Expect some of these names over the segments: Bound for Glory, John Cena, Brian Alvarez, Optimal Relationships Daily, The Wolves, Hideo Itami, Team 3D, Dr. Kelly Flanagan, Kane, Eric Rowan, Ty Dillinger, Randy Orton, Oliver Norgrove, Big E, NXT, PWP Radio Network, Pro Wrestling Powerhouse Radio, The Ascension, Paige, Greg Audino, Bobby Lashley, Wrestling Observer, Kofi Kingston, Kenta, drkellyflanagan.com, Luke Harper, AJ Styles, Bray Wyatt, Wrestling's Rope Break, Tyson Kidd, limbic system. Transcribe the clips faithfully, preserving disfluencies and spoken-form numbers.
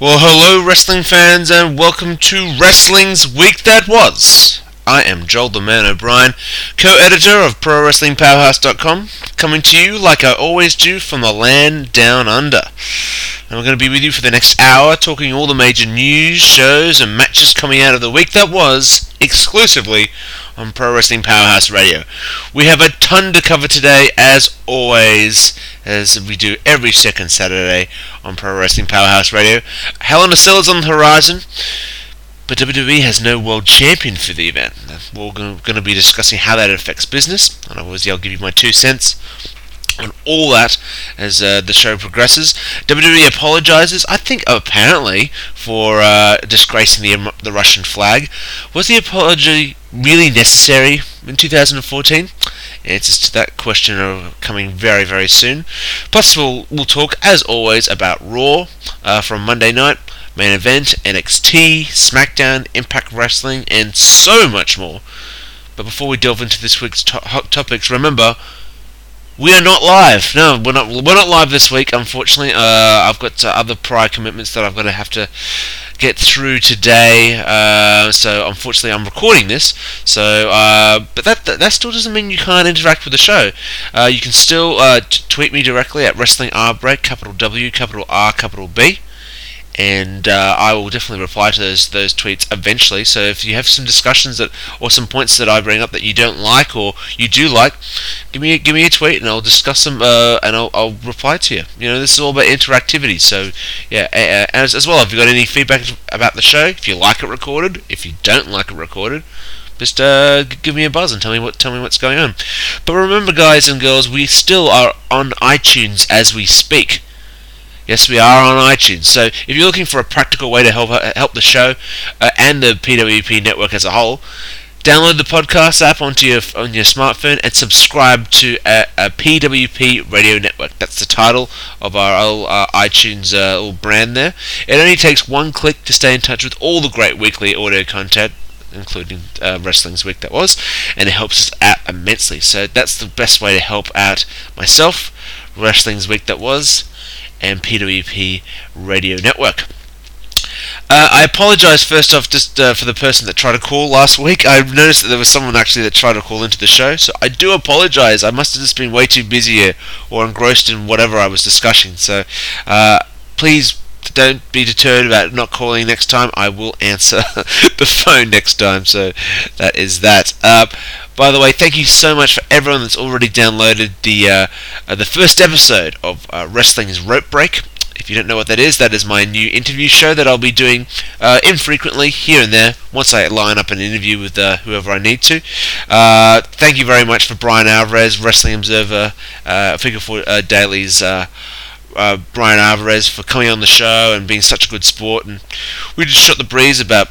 Well, hello wrestling fans, and welcome to Wrestling's Week That Was. I am Joel the Man O'Brien, co-editor of Pro Wrestling Powerhouse dot com, coming to you like I always do from the land down under. And we're going to be with you for the next hour, talking all the major news, shows, and matches coming out of the week that was, exclusively on Pro Wrestling Powerhouse Radio. We have a ton to cover today, as always, as we do every second Saturday on Pro Wrestling Powerhouse Radio. Hell in a Cell is on the horizon, but W W E has no world champion for the event. We're going to be discussing how that affects business, and obviously I'll give you my two cents on all that as uh, the show progresses. W W E apologizes, I think apparently, for uh, disgracing the the Russian flag. Was the apology really necessary in two thousand fourteen? Answers to that question are coming very, very soon. Plus, we'll, we'll talk, as always, about Raw uh, from Monday night, Main Event, N X T, SmackDown, Impact Wrestling, and so much more. But before we delve into this week's to- hot topics, remember, we are not live. No, we're not. We're not live this week, unfortunately. Uh, I've got uh, other prior commitments that I've got to have to get through today. Uh, so unfortunately, I'm recording this. So, uh, but that, that that still doesn't mean you can't interact with the show. Uh, you can still uh, t- tweet me directly at WrestlingRBreak, capital W, capital R, capital B. And uh, I will definitely reply to those those tweets eventually. So if you have some discussions that, or some points that I bring up that you don't like or you do like, give me a, give me a tweet and I'll discuss them uh, and I'll, I'll reply to you. You know, this is all about interactivity. So yeah, uh, as as well, if you've got any feedback about the show, if you like it recorded, if you don't like it recorded, just uh, give me a buzz and tell me what tell me what's going on. But remember, guys and girls, we still are on iTunes as we speak. Yes, we are on iTunes. So if you're looking for a practical way to help help the show uh, and the P W P network as a whole, download the podcast app onto your on your smartphone and subscribe to a, a P W P radio network. That's the title of our old, uh, iTunes uh, little brand there. It only takes one click to stay in touch with all the great weekly audio content, including uh, Wrestling's Week That Was, and it helps us out immensely. So that's the best way to help out myself, Wrestling's Week That Was, and P W P Radio Network. Uh, I apologise first off just uh, for the person that tried to call last week. I noticed that there was someone actually that tried to call into the show, so I do apologise. I must have just been way too busy or engrossed in whatever I was discussing. So uh, please don't be deterred about not calling next time. I will answer the phone next time, so that is that. Uh, By the way, thank you so much for everyone that's already downloaded the uh, uh, the first episode of uh, Wrestling's Rope Break. If you don't know what that is, that is my new interview show that I'll be doing uh, infrequently, here and there, once I line up an interview with uh, whoever I need to. Uh, thank you very much for Brian Alvarez, Wrestling Observer, uh, Figure Four uh, Daily's uh, uh, Brian Alvarez, for coming on the show and being such a good sport. And we just shot the breeze about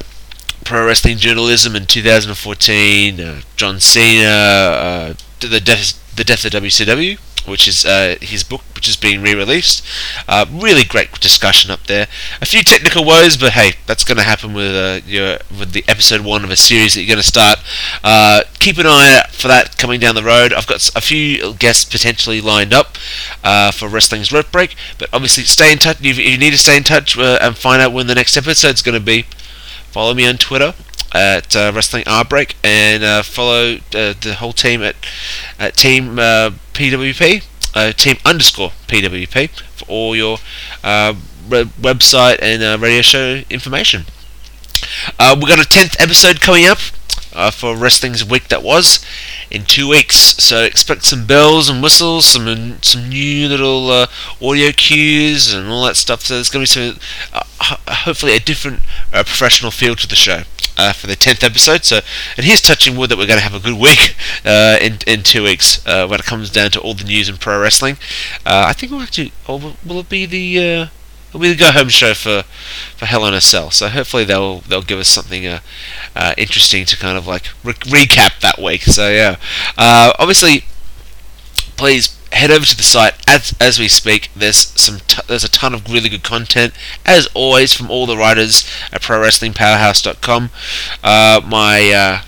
pro wrestling journalism in two thousand fourteen, uh, John Cena, uh, the death, the death of W C W, which is uh, his book, which is being re-released. Uh, really great discussion up there. A few technical woes, but hey, that's going to happen with uh, your with the episode one of a series that you're going to start. Uh, keep an eye out for that coming down the road. I've got a few guests potentially lined up uh, for Wrestling's Rope Break, but obviously stay in touch. If you need to stay in touch uh, and find out when the next episode's going to be, follow me on Twitter at uh, WrestlingRBreak, and uh, follow uh, the whole team at, at Team uh, P W P, uh, Team underscore P W P, for all your uh, re- website and uh, radio show information. Uh, we've got a tenth episode coming up uh, for Wrestling's Week That Was in two weeks, so expect some bells and whistles, some some new little uh, audio cues and all that stuff. So there's going to be some, uh, ho- hopefully, a different uh, professional feel to the show uh, for the tenth episode. So, and here's touching wood that we're going to have a good week uh, in in two weeks uh, when it comes down to all the news in pro wrestling. Uh, I think we'll have to. Or will it be the? Uh, It'll be the go-home show for, for Hell in a Cell, so hopefully they'll they'll give us something uh, uh, interesting to kind of like re- recap that week. So yeah, uh, obviously, please head over to the site as as we speak. There's some t- there's a ton of really good content, as always, from all the writers at Pro Wrestling Powerhouse dot com. Uh, my uh,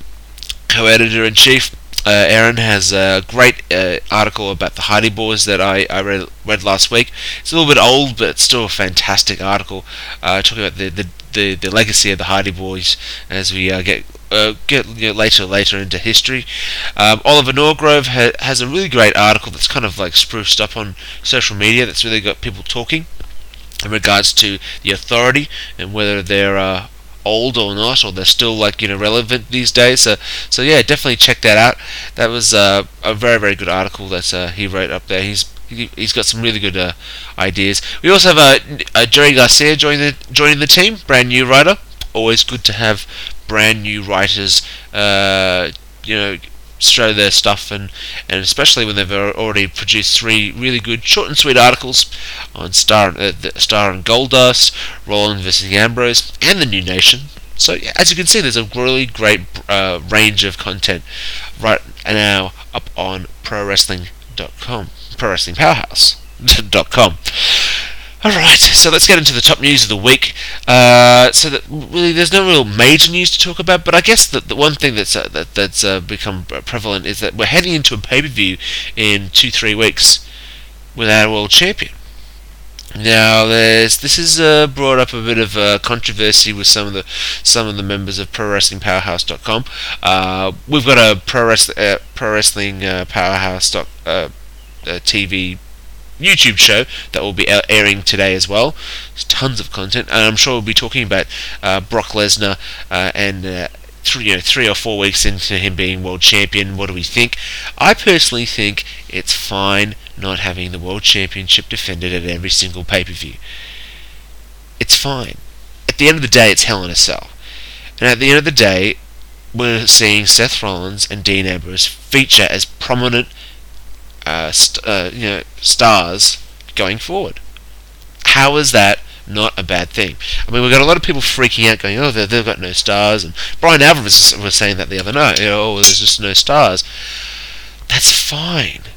co-editor in chief, Uh, Aaron has a great uh, article about the Hardy Boys that I, I read, read last week. It's a little bit old, but it's still a fantastic article uh, talking about the, the, the, the legacy of the Hardy Boys as we uh, get uh, get you know, later later into history. Um, Oliver Norgrove ha- has a really great article that's kind of like spruced up on social media that's really got people talking in regards to the Authority and whether they're uh, old or not, or they're still like you know relevant these days. So, so yeah, definitely check that out. That was uh, a very very good article that uh, he wrote up there. He's he, he's got some really good uh, ideas. We also have a uh, uh, Jerry Garcia joining the joining the team, brand new writer. Always good to have brand new writers. Uh, you know. show their stuff, and, and especially when they've already produced three really good short and sweet articles on Star uh, Star and Goldust, Rollins versus Ambrose, and the New Nation. So yeah, as you can see, there's a really great uh, range of content right now up on pro wrestling dot com, pro wrestling powerhouse dot com. Alright, so let's get into the top news of the week. Uh, so that really, there's no real major news to talk about, but I guess that the one thing that's uh, that, that's uh, become prevalent is that we're heading into a pay-per-view in two, three weeks with our world champion. Now, there's this has uh, brought up a bit of uh, controversy with some of the some of the members of pro wrestling powerhouse dot com. Uh, we've got a pro wrestling uh, pro wrestling uh, powerhouse dot, uh, uh, T V. YouTube show that will be airing today as well. There's tons of content, and I'm sure we'll be talking about uh, Brock Lesnar uh, and uh, three, you know, three or four weeks into him being world champion. What do we think? I personally think it's fine not having the world championship defended at every single pay-per-view. It's fine. At the end of the day, it's Hell in a Cell, and at the end of the day, we're seeing Seth Rollins and Dean Ambrose feature as prominent Uh, st- uh, you know, stars going forward. How is that not a bad thing? I mean, we've got a lot of people freaking out, going, "Oh, they've got no stars." And Brian Alvarez was saying that the other night. You know, oh, there's just no stars. That's fine,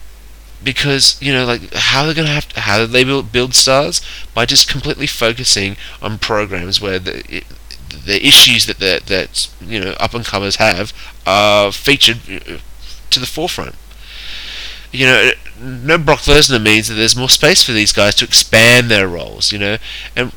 because you know, like, how they're going to have to, how do they build, build stars by just completely focusing on programs where the it, the issues that the, that you know up and comers have are featured to the forefront. You know, no Brock Lesnar means that there's more space for these guys to expand their roles, you know. And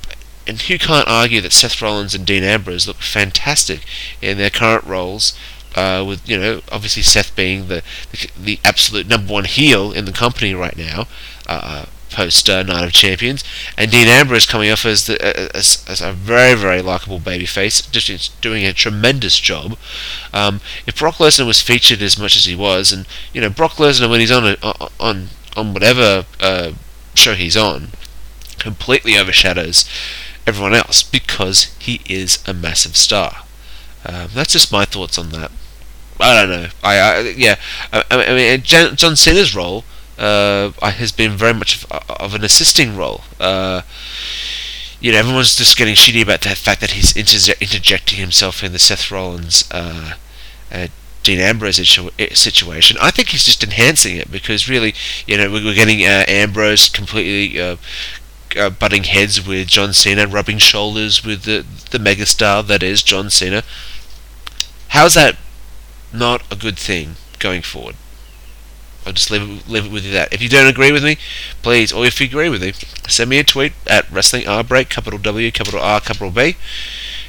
and who can't argue that Seth Rollins and Dean Ambrose look fantastic in their current roles, uh, with, you know, obviously Seth being the the, the absolute number one heel in the company right now, uh, post uh, Night of Champions, and Dean Ambrose coming off as, the, as, as a very, very likeable babyface, just doing a tremendous job. Um, if Brock Lesnar was featured as much as he was, and you know Brock Lesnar when he's on a, on on whatever uh, show he's on, completely overshadows everyone else because he is a massive star. Um, that's just my thoughts on that. I don't know. I, I yeah. I, I mean, John Cena's role Uh, has been very much of, of an assisting role. Uh, you know, everyone's just getting shitty about the fact that he's interje- interjecting himself in the Seth Rollins, uh, uh, Dean Ambrose situation. I think he's just enhancing it because really, you know, we're getting uh, Ambrose completely uh, uh, butting heads with John Cena, rubbing shoulders with the the megastar that is John Cena. How's that not a good thing going forward? I'll just leave it, leave it with you that. If you don't agree with me, please, or if you agree with me, send me a tweet at WrestlingRBreak, capital W, capital R, capital B,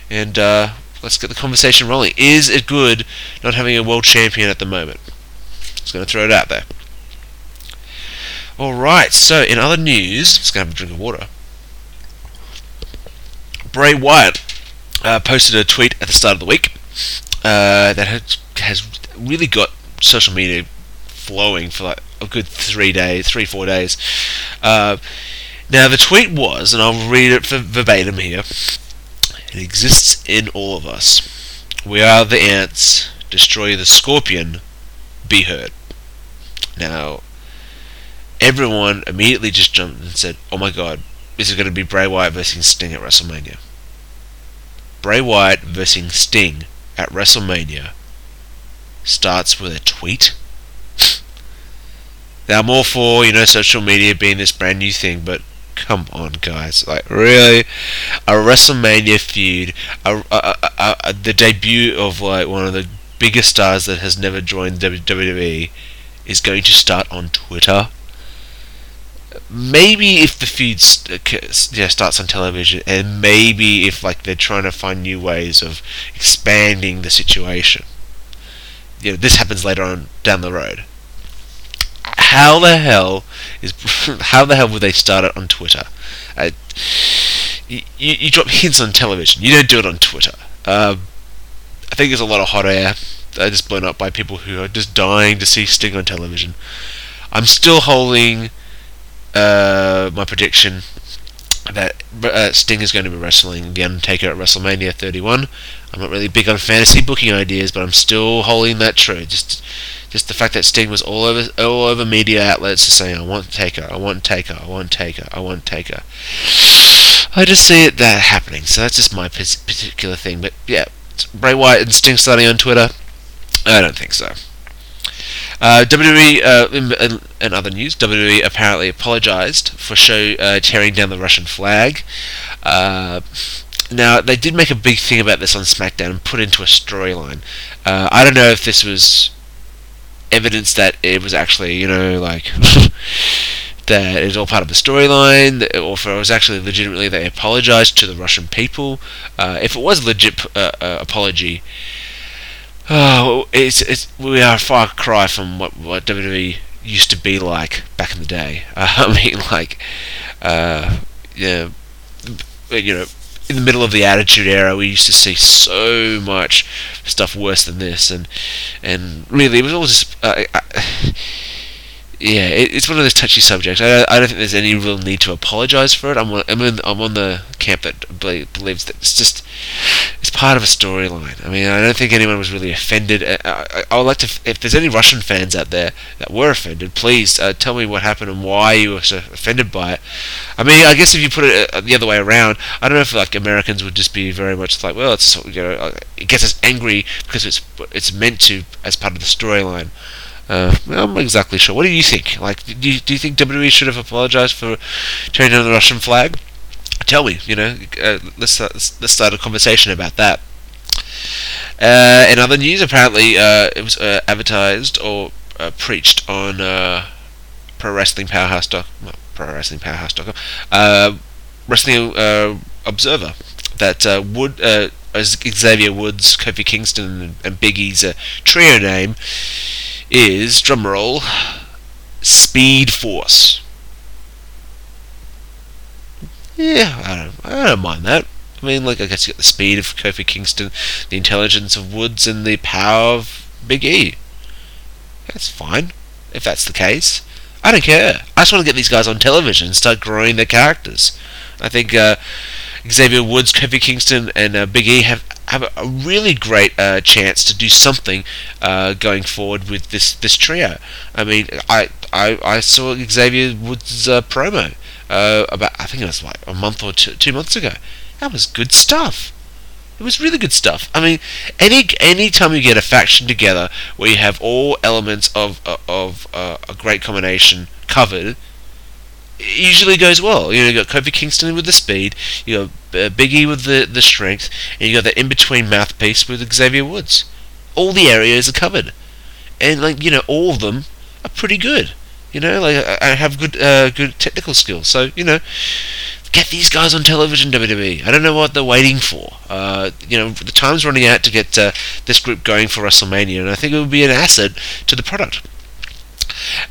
and uh, let's get the conversation rolling. Is it good not having a world champion at the moment? Just going to throw it out there. Alright, so in other news, just going to have a drink of water. Bray Wyatt uh, posted a tweet at the start of the week uh, that has, has really got social media flowing for like a good three days, three, four days. Uh, now, the tweet was, and I'll read it for verbatim here, "It exists in all of us. We are the ants. Destroy the scorpion. Be heard." Now, everyone immediately just jumped and said, "Oh my god, this is going to be Bray Wyatt versus Sting at WrestleMania. Bray Wyatt versus Sting at WrestleMania starts with a tweet?" Now, I'm all for, you know, social media being this brand new thing, but come on, guys. Like, really? A WrestleMania feud, a, a, a, a, the debut of, like, one of the biggest stars that has never joined W W E is going to start on Twitter. Maybe if the feud yeah, starts on television, and maybe if like they're trying to find new ways of expanding the situation. You know, this happens later on down the road. How the hell is how the hell would they start it on Twitter? Uh, you, you drop hints on television. You don't do it on Twitter. Uh, I think there's a lot of hot air uh, just blown up by people who are just dying to see Sting on television. I'm still holding uh, my prediction that uh, Sting is going to be wrestling The Undertaker at WrestleMania thirty-one. I'm not really big on fantasy booking ideas, but I'm still holding that true. Just, just the fact that Sting was all over, all over media outlets, saying, "I want Taker, I want Taker, I want Taker, I want Taker." I just see it that happening. So that's just my particular thing. But yeah, Bray Wyatt and Sting starting on Twitter. I don't think so. Uh, W W E uh, in, in, in other news, W W E apparently apologized for show uh, tearing down the Russian flag. Uh, now they did make a big thing about this on SmackDown and put into a storyline. Uh, I don't know if this was evidence that it was actually, you know, like that it's all part of the storyline, or if it was actually legitimately they apologized to the Russian people. Uh, if it was a legit uh, uh, apology. Oh, it's it's we are a far cry from what, what W W E used to be like back in the day. Uh, I mean, like, uh, yeah, you know, in the middle of the Attitude Era, we used to see so much stuff worse than this, and and really, it was all just, uh, I, yeah, it, it's one of those touchy subjects. I don't, I don't think there's any real need to apologize for it. I'm on, I'm, in, I'm on the camp that believe, believes that it's just. It's part of a storyline. I mean, I don't think anyone was really offended. I, I, I would like to, f- if there's any Russian fans out there that were offended, please uh, tell me what happened and why you were so offended by it. I mean, I guess if you put it uh, the other way around, I don't know if like Americans would just be very much like, well, it's you know, it gets us angry because it's it's meant to as part of the storyline. Uh, I'm not exactly sure. What do you think? Like, do you, do you think W W E should have apologized for tearing down the Russian flag? Tell me, you know, uh, let's, start, let's start a conversation about that. Uh, in other news, apparently, uh, it was uh, advertised or uh, preached on uh, Pro Wrestling Powerhouse dot com, Pro Wrestling Powerhouse dot com, uh, Wrestling uh, Observer, that uh, Wood, uh, Xavier Woods, Kofi Kingston, and Big E's uh, trio name is, drumroll, Speed Force. Yeah, I don't, I don't mind that. I mean, like, I guess you got the speed of Kofi Kingston, the intelligence of Woods, and the power of Big E. That's fine, if that's the case. I don't care. I just want to get these guys on television and start growing their characters. I think uh, Xavier Woods, Kofi Kingston, and uh, Big E have, have a really great uh, chance to do something uh, going forward with this, this trio. I mean, I, I, I saw Xavier Woods' uh, promo. Uh, about I think it was like a month or two, two months ago. That was good stuff. It was really good stuff. I mean, any any time you get a faction together where you have all elements of uh, of uh, a great combination covered, it usually goes well. You know, you got Kofi Kingston with the speed, you got uh, Big E with the the strength, and you got that in between mouthpiece with Xavier Woods. All the areas are covered, and like you know, all of them are pretty good. You know, like, I have good uh, good technical skills. So, you know, get these guys on television, W W E. I don't know what they're waiting for. Uh, you know, the time's running out to get uh, this group going for WrestleMania, and I think it would be an asset to the product.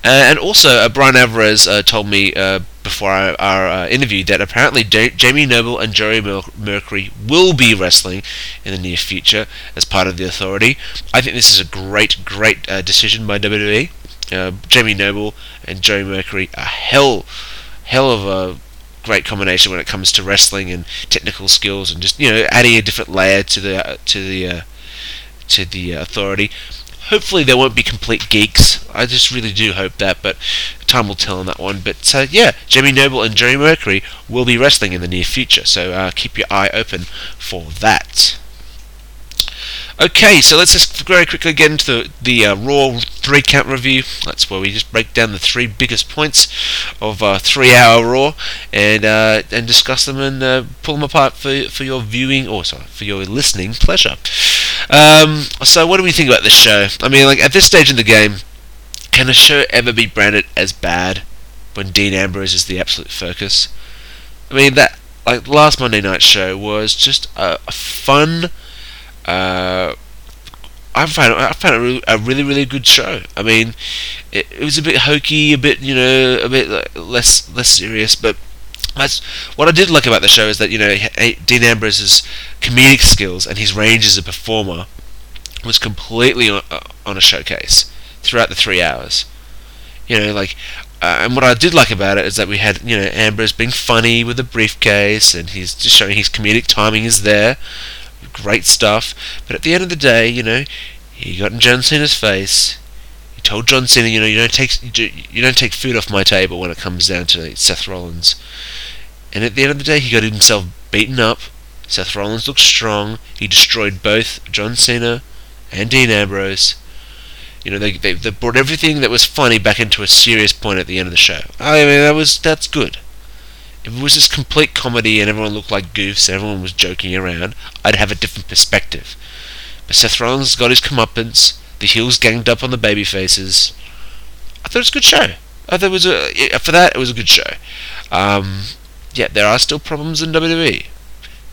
Uh, and also, uh, Brian Alvarez uh, told me uh, before our, our uh, interview that apparently J- Jamie Noble and Joey Mercury will be wrestling in the near future as part of The Authority. I think this is a great, great uh, decision by W W E. Uh, Jamie Noble and Joey Mercury are hell, hell of a great combination when it comes to wrestling and technical skills, and just you know adding a different layer to the uh, to the uh, to the Authority. Hopefully they won't be complete geeks. I just really do hope that, but time will tell on that one. But uh, yeah, Jamie Noble and Joey Mercury will be wrestling in the near future, so uh, keep your eye open for that. Okay, so let's just very quickly get into the, the uh, Raw three-count review. That's where we just break down the three biggest points of uh, three-hour Raw and uh, and discuss them and uh, pull them apart for for your viewing, or sorry, for your listening pleasure. Um, so what do we think about this show? I mean, like, at this stage in the game, can a show ever be branded as bad when Dean Ambrose is the absolute focus? I mean, that, like, last Monday night show was just a, a fun, uh, I found it, I found it a really, really good show. I mean, it, it was a bit hokey, a bit, you know, a bit like, less, less serious, but that's what I did like about the show, is that, you know, Dean Ambrose's comedic skills and his range as a performer was completely on, on a showcase throughout the three hours. You know, like, uh, and what I did like about it is that we had, you know, Ambrose being funny with a briefcase, and he's just showing his comedic timing is there. Great stuff. But at the end of the day, you know, he got in John Cena's face. He told John Cena, you know, you don't take you don't take food off my table when it comes down to Seth Rollins. And at the end of the day, he got himself beaten up. Seth Rollins looked strong. He destroyed both John Cena and Dean Ambrose. You know, they, they they brought everything that was funny back into a serious point at the end of the show. I mean, that was that's good. If it was just complete comedy and everyone looked like goofs and everyone was joking around, I'd have a different perspective. But Seth Rollins got his comeuppance. The heels ganged up on the baby faces. I thought it was a good show. I thought it was a for that it was a good show. Um, yeah, there are still problems in W W E,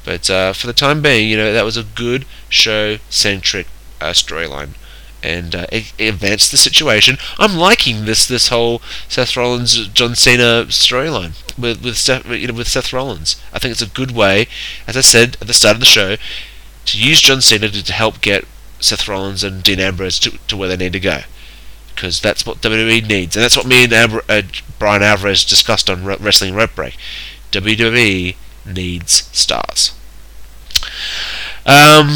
but uh, for the time being, you know, that was a good show-centric uh, storyline. And uh, it, it advanced the situation. I'm liking this this whole Seth Rollins John Cena storyline with with Seth, you know, with Seth Rollins. I think it's a good way, as I said at the start of the show, to use John Cena to, to help get Seth Rollins and Dean Ambrose to, to where they need to go, because that's what W W E needs, and that's what me and Abra- uh, Brian Alvarez discussed on Re- Wrestling Rep Break. W W E needs stars. Um.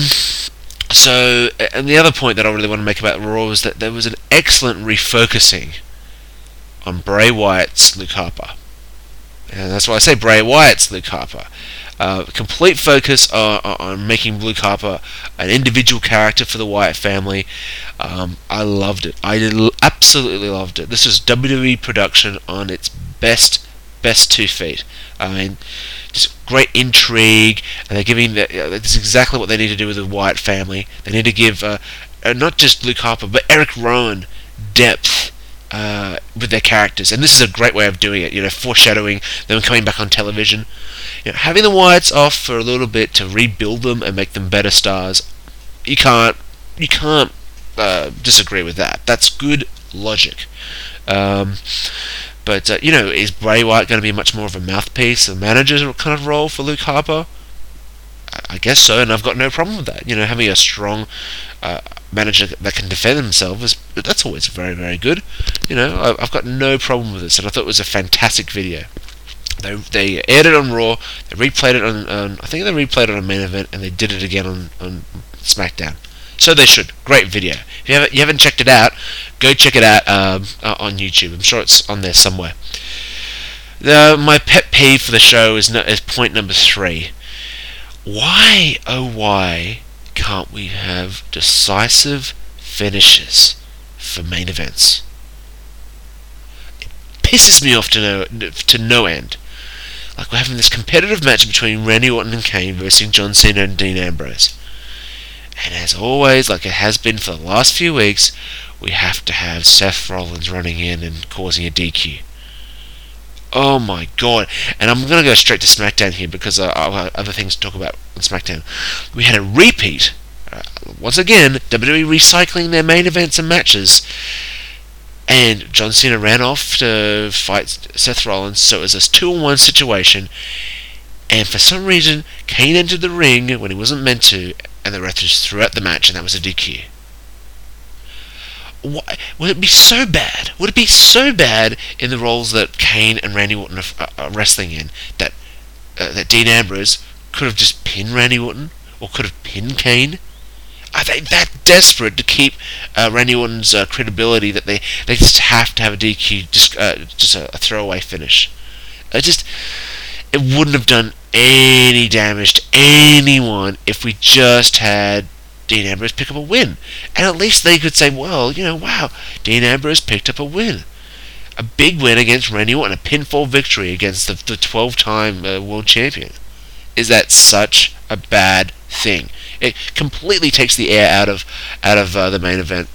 So, and the other point that I really want to make about Raw was that there was an excellent refocusing on Bray Wyatt's Luke Harper. And that's why I say Bray Wyatt's Luke Harper. Uh, complete focus on, on making Luke Harper an individual character for the Wyatt family. Um, I loved it. I absolutely loved it. This is W W E production on its best best two feet. I mean, just great intrigue, and they're giving the, you know, that's exactly what they need to do with the Wyatt family. They need to give uh, not just Luke Harper but Eric Rowan depth uh, with their characters, and this is a great way of doing it. You know, foreshadowing them coming back on television, you know, having the Wyatts off for a little bit to rebuild them and make them better stars. You can't, you can't uh, disagree with that. That's good logic. Um, But, uh, you know, is Bray Wyatt going to be much more of a mouthpiece, a manager kind of role for Luke Harper? I, I guess so, and I've got no problem with that. You know, having a strong uh, manager that can defend himself, is that's always very, very good. You know, I, I've got no problem with this, and I thought it was a fantastic video. They they aired it on Raw, they replayed it on, on I think they replayed it on Main Event, and they did it again on, on SmackDown. So they should. Great video. If you haven't, you haven't checked it out, go check it out um, uh, on YouTube. I'm sure it's on there somewhere. The, my pet peeve for the show is, no, is point number three. Why, oh why, can't we have decisive finishes for main events? It pisses me off to no, to no end. Like, we're having this competitive match between Randy Orton and Kane versus John Cena and Dean Ambrose. And as always, like it has been for the last few weeks, we have to have Seth Rollins running in and causing a D Q. Oh my god. And I'm going to go straight to SmackDown here, because uh, I'll have other things to talk about on SmackDown. We had a repeat. Uh, once again, W W E recycling their main events and matches. And John Cena ran off to fight Seth Rollins, so it was this two on one situation. And for some reason, Kane entered the ring when he wasn't meant to, and the ref just threw out the match, and that was a D Q. Why, would it be so bad? Would it be so bad in the roles that Kane and Randy Orton are, are wrestling in, that uh, that Dean Ambrose could have just pinned Randy Orton, or could have pinned Kane? Are they that desperate to keep uh, Randy Orton's uh, credibility that they, they just have to have a D Q, just, uh, just a, a throwaway finish? I just... It wouldn't have done any damage to anyone if we just had Dean Ambrose pick up a win. And at least they could say, well, you know, wow, Dean Ambrose picked up a win. A big win against Randy Orton, a pinfall victory against the, the twelve-time uh, world champion. Is that such a bad thing? It completely takes the air out of out of uh, the main event.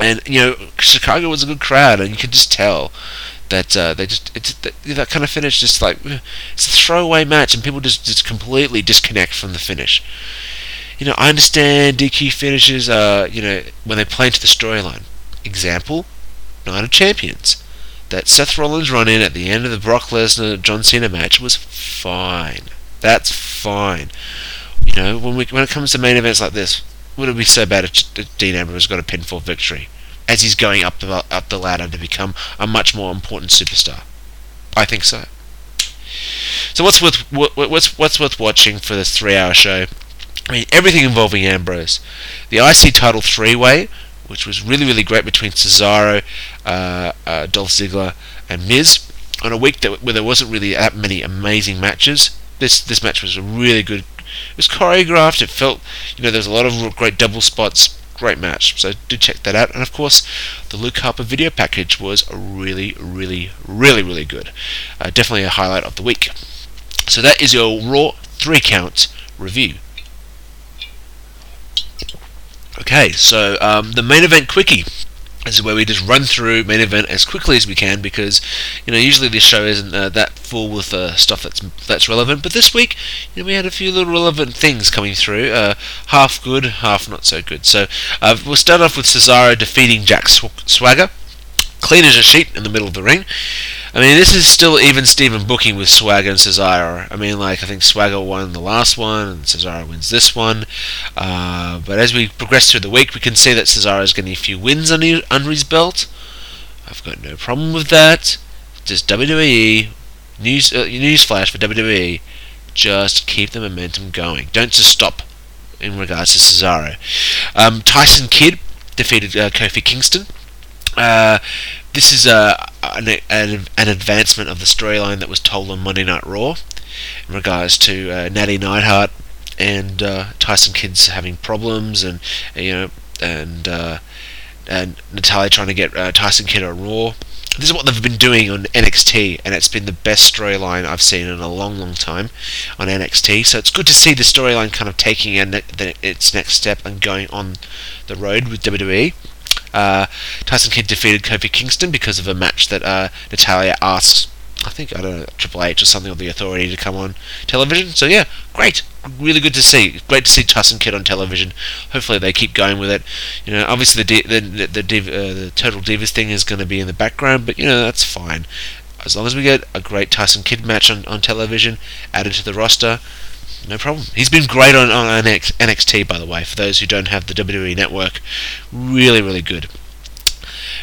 And you know, Chicago was a good crowd, and you could just tell that uh, they just it's, that, that kind of finish just like it's a throwaway match, and people just, just completely disconnect from the finish. You know, I understand D Q finishes, uh, you know, when they play into the storyline. Example, Night of Champions. That Seth Rollins run-in at the end of the Brock Lesnar-John Cena match was fine. That's fine. You know, when we when it comes to main events like this, would it be so bad if Dean Ambrose got a pinfall victory as he's going up the up the ladder to become a much more important superstar? I think so. So what's worth what, what's what's worth watching for this three-hour show? I mean, everything involving Ambrose. The I C title three-way, which was really, really great between Cesaro, uh, uh, Dolph Ziggler, and Miz. On a week that, where there wasn't really that many amazing matches, this this match was a really good. It was choreographed. It felt, you know, there's a lot of great double spots. Great match. So do check that out. And of course, the Luke Harper video package was really, really, really, really good. Uh, definitely a highlight of the week. So that is your Raw three count review. Okay, so um, the main event quickie is where we just run through main event as quickly as we can because, you know, usually this show isn't uh, that full with uh, stuff that's that's relevant. But this week, you know, we had a few little relevant things coming through, uh, half good, half not so good. So uh, we'll start off with Cesaro defeating Jack Sw- Swagger, clean as a sheet in the middle of the ring. I mean, this is still even Steven booking with Swagger and Cesaro. I mean, like, I think Swagger won the last one, and Cesaro wins this one. Uh, but as we progress through the week, we can see that Cesaro's getting a few wins under, under his belt. I've got no problem with that. Just W W E, news, uh, newsflash for W W E, just keep the momentum going. Don't just stop in regards to Cesaro. Um, Tyson Kidd defeated uh, Kofi Kingston. Uh, this is uh, an, an an advancement of the storyline that was told on Monday Night Raw in regards to uh, Natty Neidhart and uh, Tyson Kidd's having problems, and you know, and uh, and Natalya trying to get uh, Tyson Kidd on Raw. This is what they've been doing on N X T, and it's been the best storyline I've seen in a long, long time on N X T. So it's good to see the storyline kind of taking a ne- the, its next step and going on the road with W W E. Uh, Tyson Kidd defeated Kofi Kingston because of a match that uh, Natalya asked, I think, I don't know, Triple H or something, or The Authority to come on television. So yeah, great. Really good to see. Great to see Tyson Kidd on television. Hopefully they keep going with it. You know, obviously the D- the the, div- uh, the Total Divas thing is going to be in the background, but you know, that's fine. As long as we get a great Tyson Kidd match on, on television added to the roster, no problem. He's been great on, on N X T, by the way, for those who don't have the W W E Network. Really, really good.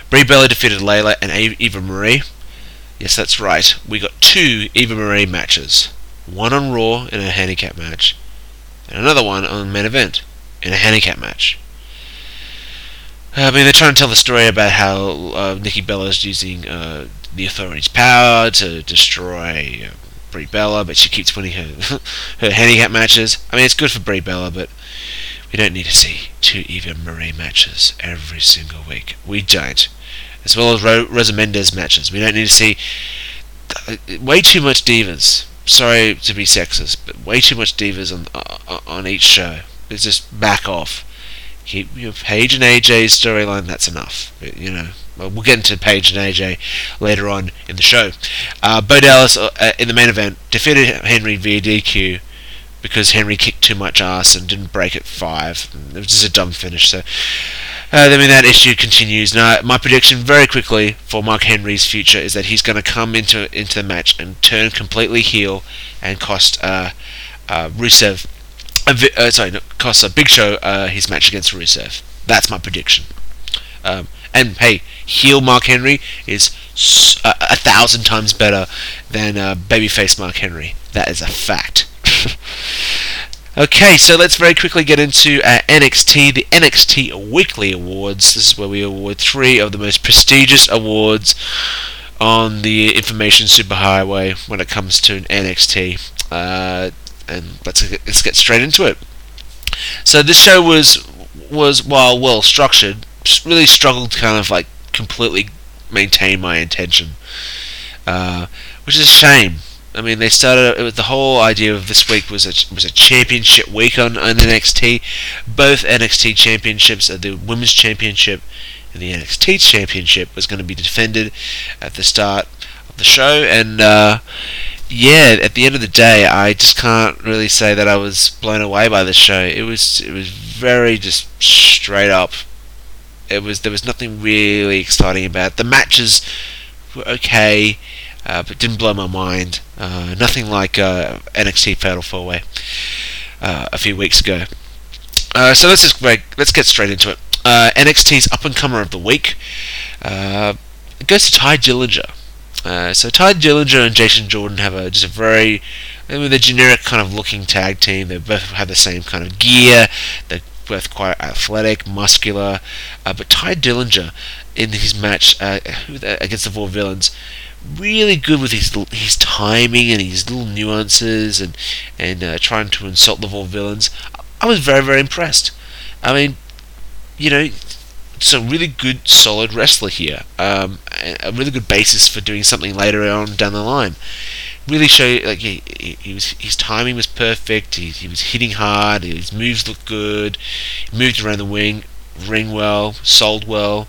Brie Bella defeated Layla and Eva Marie. Yes, that's right. We got two Eva Marie matches. One on Raw in a handicap match, and another one on main event in a handicap match. I mean, they're trying to tell the story about how uh, Nikki Bella's using uh, the Authority's power to destroy... Uh, Brie Bella, but she keeps winning her her handicap matches. I mean, it's good for Brie Bella, but we don't need to see two Eva Marie matches every single week. We don't. As well as Ro- Rosa Mendez matches. We don't need to see th- way too much divas. Sorry to be sexist, but way too much divas on uh, on each show. It's just back off. Keep your Paige and A J's storyline. That's enough. You know. We'll get into Paige and A J later on in the show. Uh, Bo Dallas, uh, in the main event, defeated Henry via D Q because Henry kicked too much ass and didn't break at five. It was just a dumb finish. So, uh, I mean, that issue continues. Now, my prediction very quickly for Mark Henry's future is that he's going to come into into the match and turn completely heel and cost uh, uh, Rusev, a vi- uh, sorry, no, cost a Big Show uh, his match against Rusev. That's my prediction. Um, and hey, heel Mark Henry is uh, a thousand times better than uh, babyface Mark Henry. That is a fact. Okay, so let's very quickly get into uh, N X T, the N X T Weekly Awards. This is where we award three of the most prestigious awards on the information superhighway when it comes to N X T. Uh, and let's let's get straight into it. So this show was was while well structured, really struggled to kind of like completely maintain my intention, uh, which is a shame I mean, they started. It was the whole idea of this week was a was a championship week on, on N X T. Both N X T championships, the Women's Championship and the N X T Championship, was going to be defended at the start of the show. And uh, yeah, at the end of the day, I just can't really say that I was blown away by the show. It was it was very just straight up. It was there was nothing really exciting about it. The matches were okay. Uh, but didn't blow my mind. Uh, nothing like uh, N X T Fatal Four Way uh, a few weeks ago. Uh, so let's just let's get straight into it. Uh, N X T's up and comer of the week uh, it goes to Ty Dillinger. Uh, so Ty Dillinger and Jason Jordan have a just a very I mean, they're generic kind of looking tag team. They both have the same kind of gear. They're both quite athletic, muscular. Uh, but Ty Dillinger in his match uh, against the Four Villains. Really good with his his timing and his little nuances and and uh, trying to insult the Four Villains. I was very very impressed. I mean, you know, it's a really good solid wrestler here. Um, a really good basis for doing something later on down the line. Really show like he, he, he was his timing was perfect. He he was hitting hard. His moves looked good. He moved around the wing, ring well, sold well.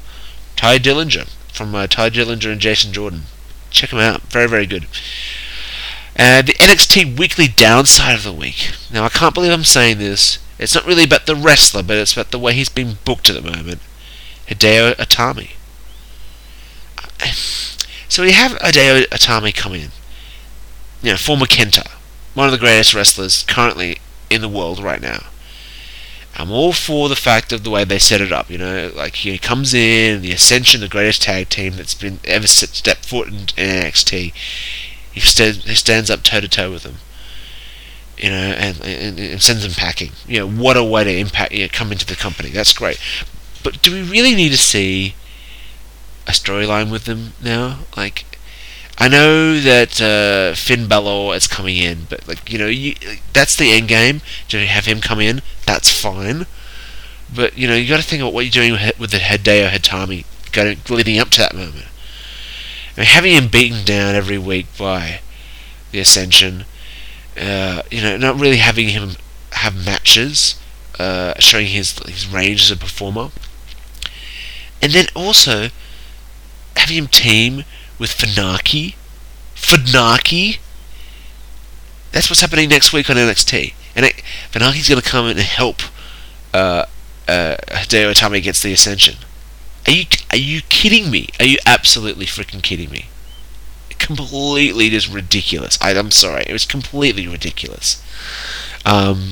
Ty Dillinger from uh, Ty Dillinger and Jason Jordan. Check them out. Very, very good. Uh, the N X T Weekly Downside of the Week. Now, I can't believe I'm saying this. It's not really about the wrestler, but it's about the way he's been booked at the moment. Hideo Itami. So we have Hideo Itami come in. You know, former Kenta. One of the greatest wrestlers currently in the world right now. I'm all for the fact of the way they set it up, you know, like he comes in, the Ascension, the greatest tag team that's been ever stepped foot in N X T, he, st- he stands up toe-to-toe with them, you know, and, and, and sends them packing. You know, what a way to impact, you know, come into the company, that's great. But do we really need to see a storyline with them now? Like, I know that uh, Finn Balor is coming in, but like you know, you, that's the end game. To have him come in, that's fine. But you know, you got to think about what you're doing with, with the Hideo Itami going leading up to that moment. I mean, having him beaten down every week by the Ascension, uh, you know, not really having him have matches, uh, showing his his range as a performer, and then also having him team. With Funaki. Funaki? That's what's happening next week on N X T. And it, Funaki's going to come in and help uh, uh, Hideo Itami against the Ascension. Are you are you kidding me? Are you absolutely freaking kidding me? Completely just ridiculous. I, I'm sorry. It was completely ridiculous. Um,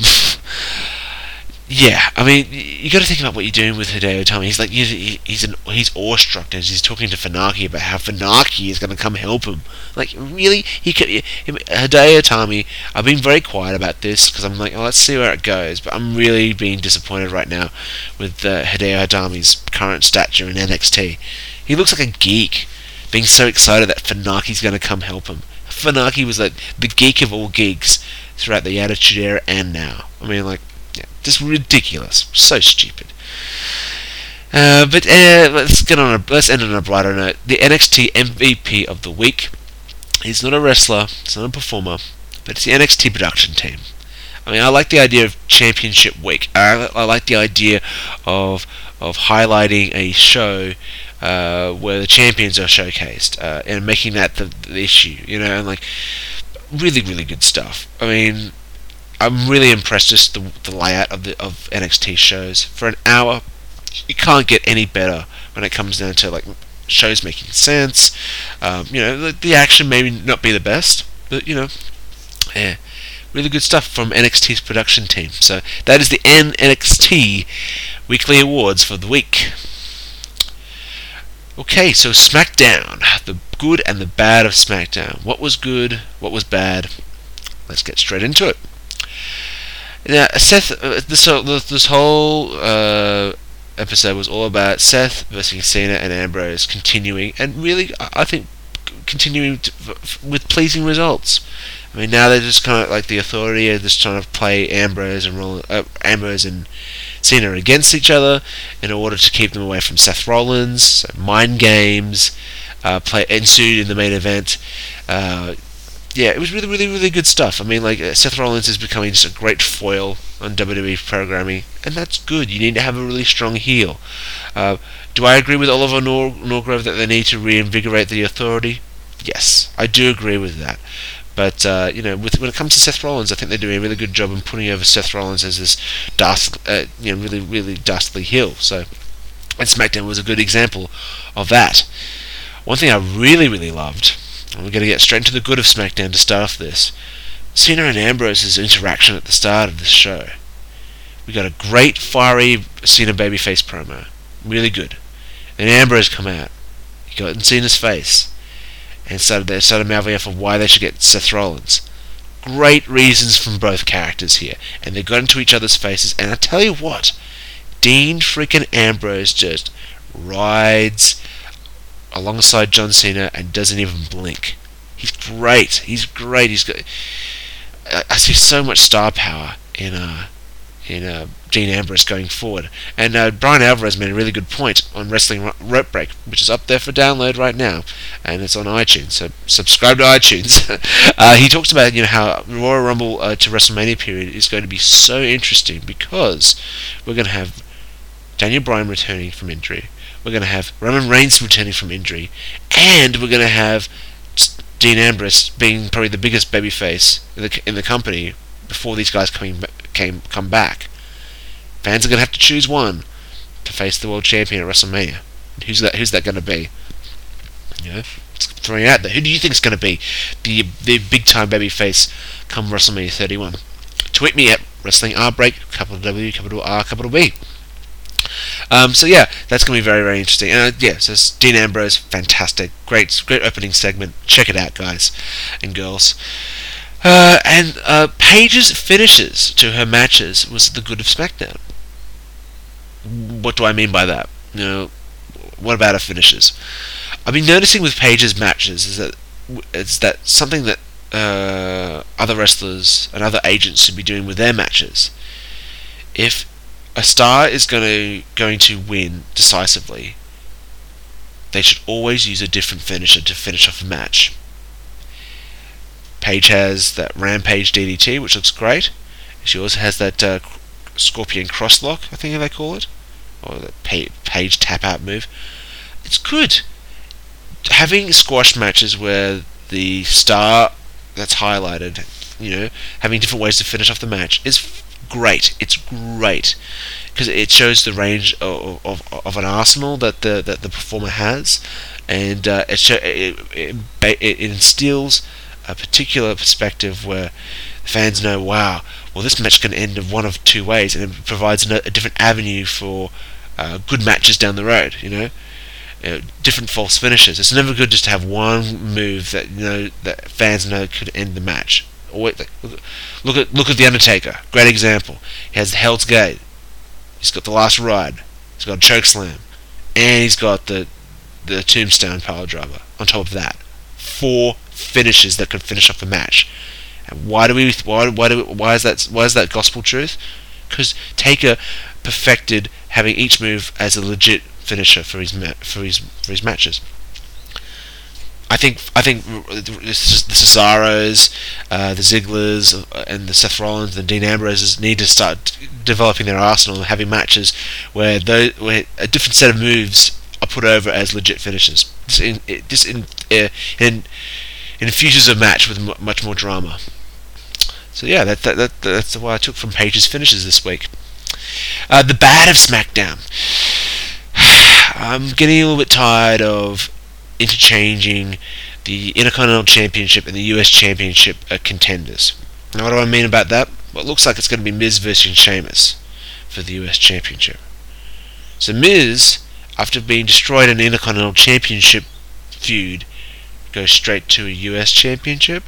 yeah, I mean, you got to think about what you're doing with Hideo Itami. He's like, he's he's, an, he's awestruck as he's talking to Funaki about how Funaki is going to come help him. Like, really, he could, him, Hideo Itami. I've been very quiet about this because I'm like, oh, let's see where it goes. But I'm really being disappointed right now with uh, Hideo Itami's current stature in N X T. He looks like a geek, being so excited that Funaki's going to come help him. Funaki was like the geek of all geeks throughout the Attitude Era and now. I mean, like. Yeah, just ridiculous, so stupid. Uh, but uh, let's get on. A, let's end on a brighter note. The N X T M V P of the week. He's not a wrestler. He's not a performer. But it's the N X T production team. I mean, I like the idea of Championship Week. I, I like the idea of of highlighting a show uh, where the champions are showcased uh, and making that the, the issue. You know, and like really, really good stuff. I mean. I'm really impressed just the the layout of the of N X T shows. For an hour, you can't get any better when it comes down to like shows making sense. Um, you know, the, the action maybe not be the best, but you know, yeah, really good stuff from N X T's production team. So that is the N X T Weekly Awards for the week. Okay, so SmackDown, the good and the bad of SmackDown. What was good? What was bad? Let's get straight into it. Now, Seth, uh, this, uh, this whole uh, episode was all about Seth versus Cena and Ambrose continuing, and really, I think, continuing to, f- with pleasing results. I mean, now they're just kind of like the Authority are just trying to play Ambrose and Roll- uh, Ambrose and Cena against each other in order to keep them away from Seth Rollins. So mind games uh, play ensued in the main event. Uh, yeah, it was really, really, really good stuff. I mean, like, Seth Rollins is becoming just a great foil on W W E programming, and that's good. You need to have a really strong heel. Uh, do I agree with Oliver Nor- Norgrove that they need to reinvigorate the Authority? Yes, I do agree with that. But, uh, you know, with, when it comes to Seth Rollins, I think they're doing a really good job in putting over Seth Rollins as this dast- uh, you know, really, really dastardly heel. So, and SmackDown was a good example of that. One thing I really, really loved, and we're going to get straight into the good of SmackDown to start off this, Cena and Ambrose's interaction at the start of the show. We got a great, fiery Cena babyface promo. Really good. Then Ambrose come out. He got in Cena's face. And started, they started mouthing off of why they should get Seth Rollins. Great reasons from both characters here. And they got into each other's faces. And I tell you what, Dean freaking Ambrose just rides alongside John Cena and doesn't even blink. He's great. He's great. He's got. I, I see so much star power in uh, in uh, Dean Ambrose going forward. And uh, Brian Alvarez made a really good point on WrestlingRBreak, which is up there for download right now, and it's on iTunes. So subscribe to iTunes. uh, he talks about you know how Royal Rumble uh, to WrestleMania period is going to be so interesting because we're going to have Daniel Bryan returning from injury. We're going to have Roman Reigns returning from injury, and we're going to have Dean Ambrose being probably the biggest babyface in the in the company before these guys coming came come back. Fans are going to have to choose one to face the world champion at WrestleMania. Who's that? Who's that going to be? You know, throwing out there. Who do you think is going to be the the big time babyface come WrestleMania thirty-one? Tweet me at WrestlingRBreak, capital W, capital R, capital B. Um, so yeah, that's going to be very, very interesting. And uh, yeah, so it's Dean Ambrose, fantastic, great, great opening segment. Check it out, guys and girls. Uh, and uh, Paige's finishes to her matches was the good of SmackDown. What do I mean by that? You know, what about her finishes? I've been noticing with Paige's matches is that it's that something that uh, other wrestlers and other agents should be doing with their matches. If a star is going to going to win decisively, they should always use a different finisher to finish off a match. Paige has that Rampage D D T, which looks great. She also has that uh, Scorpion Crosslock, I think they call it, or that pa- Paige tap out move. It's good. Having squash matches where the star that's highlighted, you know, having different ways to finish off the match is F- Great! It's great because it shows the range of, of of an arsenal that the that the performer has, and uh, it, show, it, it it instills a particular perspective where fans know, wow, well this match can end in one of two ways, and it provides a, a different avenue for uh, good matches down the road. You know, you know, different false finishes. It's never good just to have one move that you know that fans know could end the match. Look at look at the Undertaker. Great example. He has the Hell's Gate. He's got the Last Ride. He's got a choke slam, and he's got the the Tombstone Piledriver. On top of that, four finishes that could finish off a match. And why do we why why do we, why is that why is that gospel truth? Because Taker perfected having each move as a legit finisher for his for his for his matches. I think I think the Cesaros, uh, the Zigglers, and the Seth Rollins and Dean Ambroses need to start developing their arsenal and having matches where, those, where a different set of moves are put over as legit finishes. This, in, it, this in, uh, in, infuses a match with much more drama. So yeah, that, that, that, that's what I took from Paige's finishes this week. Uh, the bad of SmackDown. I'm getting a little bit tired of interchanging the Intercontinental Championship and the U S Championship are contenders. Now what do I mean about that? Well, it looks like it's going to be Miz versus Sheamus for the U S Championship. So Miz, after being destroyed in the Intercontinental Championship feud, goes straight to a U S Championship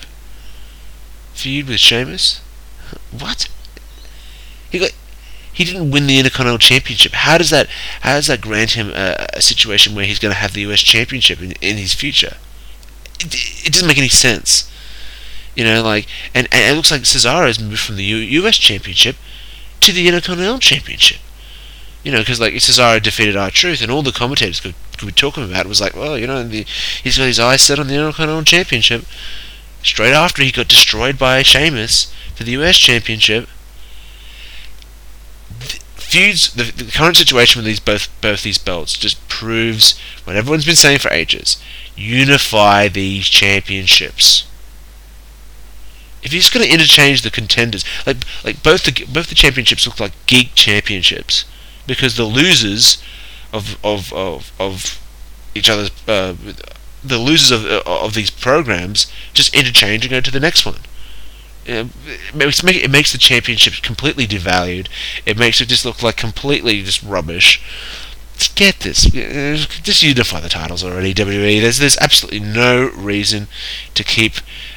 feud with Sheamus? What? He got... He didn't win the Intercontinental Championship. How does that? How does that grant him a, a situation where he's going to have the U S Championship in, in his future? It, it doesn't make any sense, you know. Like, and, and it looks like Cesaro's moved from the U- US Championship to the Intercontinental Championship. You know, because like Cesaro defeated R-Truth, and all the commentators could, could be talking about was like, well, you know, the, he's got his eyes set on the Intercontinental Championship. straight after he got destroyed by Sheamus for the U S Championship. The feuds, the, the current situation with these both both these belts just proves what everyone's been saying for ages: unify these championships. If you're just going to interchange the contenders, like like both the both the championships look like geek championships, because the losers of of of, of each other's uh, the losers of of these programs just interchange and go to the next one. It makes it makes the championships completely devalued. It makes it just look like completely just rubbish. Let's get this. Just unify the titles already, W W E. There's there's absolutely no reason to keep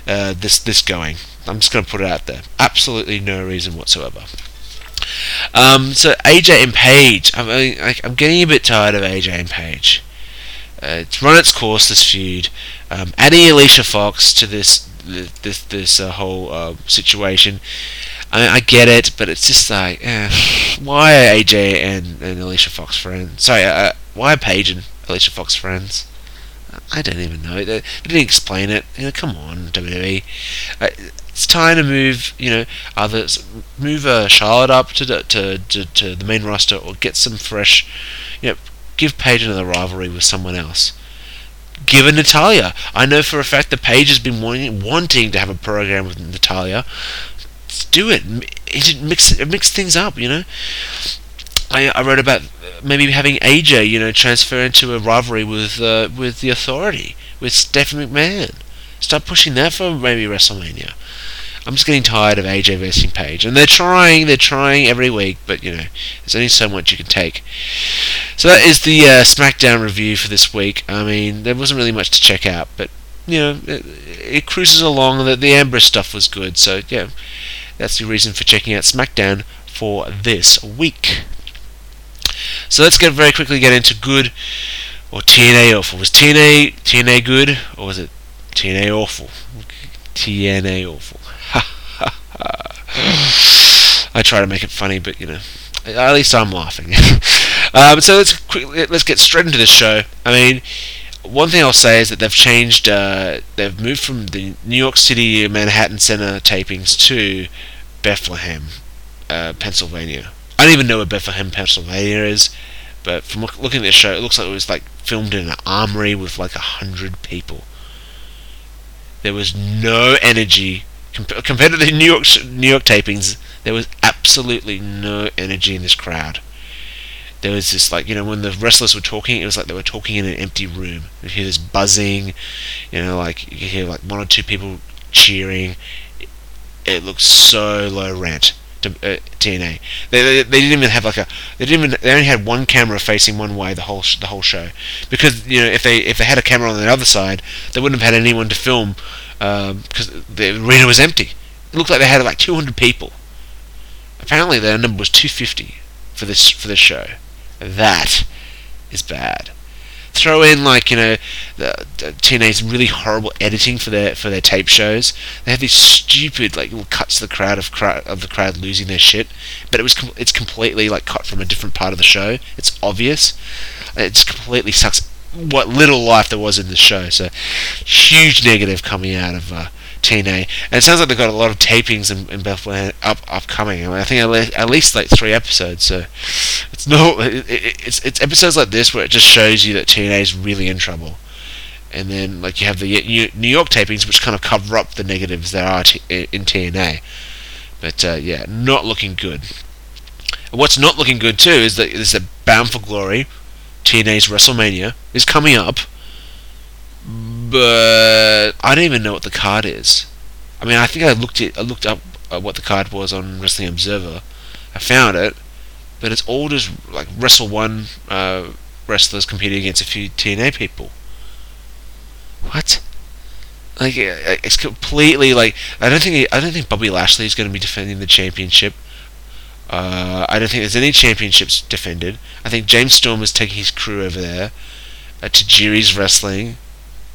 uh, this this going. I'm just going to put it out there. Absolutely no reason whatsoever. Um, so A J and Paige. I'm I, I'm getting a bit tired of A J and Paige. Uh, it's run its course, this feud. Um, adding Alicia Fox to this this this uh, whole uh, situation. I, I get it, but it's just like, eh, why are A J and, and Alicia Fox friends? Sorry, uh, why are Paige and Alicia Fox friends? I don't even know. They, they didn't explain it. You know, come on, W W E. Uh, it's time to move. You know, either move uh, Charlotte up to the, to, to to the main roster, or get some fresh. You know, give Paige another rivalry with someone else. Give her Natalya. I know for a fact that Paige has been wanting, wanting to have a program with Natalya. Let's do it. Mix mix things up, you know. I I wrote about maybe having A J, you know, transfer into a rivalry with uh, with the Authority, with Stephanie McMahon. Start pushing that for maybe WrestleMania. I'm just getting tired of A J versus Paige, and they're trying, they're trying every week, but you know, there's only so much you can take. So that is the uh, SmackDown review for this week. I mean, there wasn't really much to check out, but you know, it, it cruises along. The, the Ambrose stuff was good, so yeah, that's the reason for checking out SmackDown for this week. So let's get very quickly get into good or T N A awful. Was T N A T N A good, or was it T N A awful? T N A awful. I try to make it funny, but you know, at least I'm laughing. um, so let's quickly, let's get straight into the show. I mean, one thing I'll say is that they've changed. Uh, they've moved from the New York City, Manhattan Center tapings to Bethlehem, uh, Pennsylvania. I don't even know where Bethlehem, Pennsylvania is, but from look, looking at this show, it looks like it was like filmed in an armory with like a hundred people. There was no energy. Compared to the New York New York tapings, there was absolutely no energy in this crowd. There was just like, you know, when the wrestlers were talking, it was like they were talking in an empty room. You hear this buzzing, you know, like you hear like one or two people cheering. It looks so low rent to uh, T N A. They, they they didn't even have like a they didn't even, they only had one camera facing one way the whole sh- the whole show, because you know if they if they had a camera on the other side, they wouldn't have had anyone to film. Because um, the arena was empty. It looked like they had like two hundred people. Apparently their number was two hundred fifty for this for this show. That is bad. Throw in like, you know, the, the T N A's really horrible editing for their for their tape shows. They have these stupid like little cuts to the crowd of crowd, of the crowd losing their shit, but it was com- it's completely like cut from a different part of the show. It's obvious. It just completely sucks what little life there was in the show. So huge negative coming out of uh, T N A, and it sounds like they've got a lot of tapings in, in Bethlehem up upcoming. I mean, I think at least, at least like three episodes. So it's no, it, it, it's it's episodes like this where it just shows you that T N A is really in trouble, and then like you have the New York tapings which kind of cover up the negatives there are t- in T N A. But uh, yeah, not looking good. And what's not looking good too is that is that Bound for Glory, T N A's WrestleMania, is coming up, but I don't even know what the card is. I mean, I think I looked it. I looked up uh, what the card was on Wrestling Observer. I found it, but it's all just like Wrestle One uh, wrestlers competing against a few T N A people. What? Like it's completely like I don't think I don't think Bobby Lashley is going to be defending the championship. Uh, I don't think there's any championships defended. I think James Storm is taking his crew over there. Uh, Tajiri's wrestling.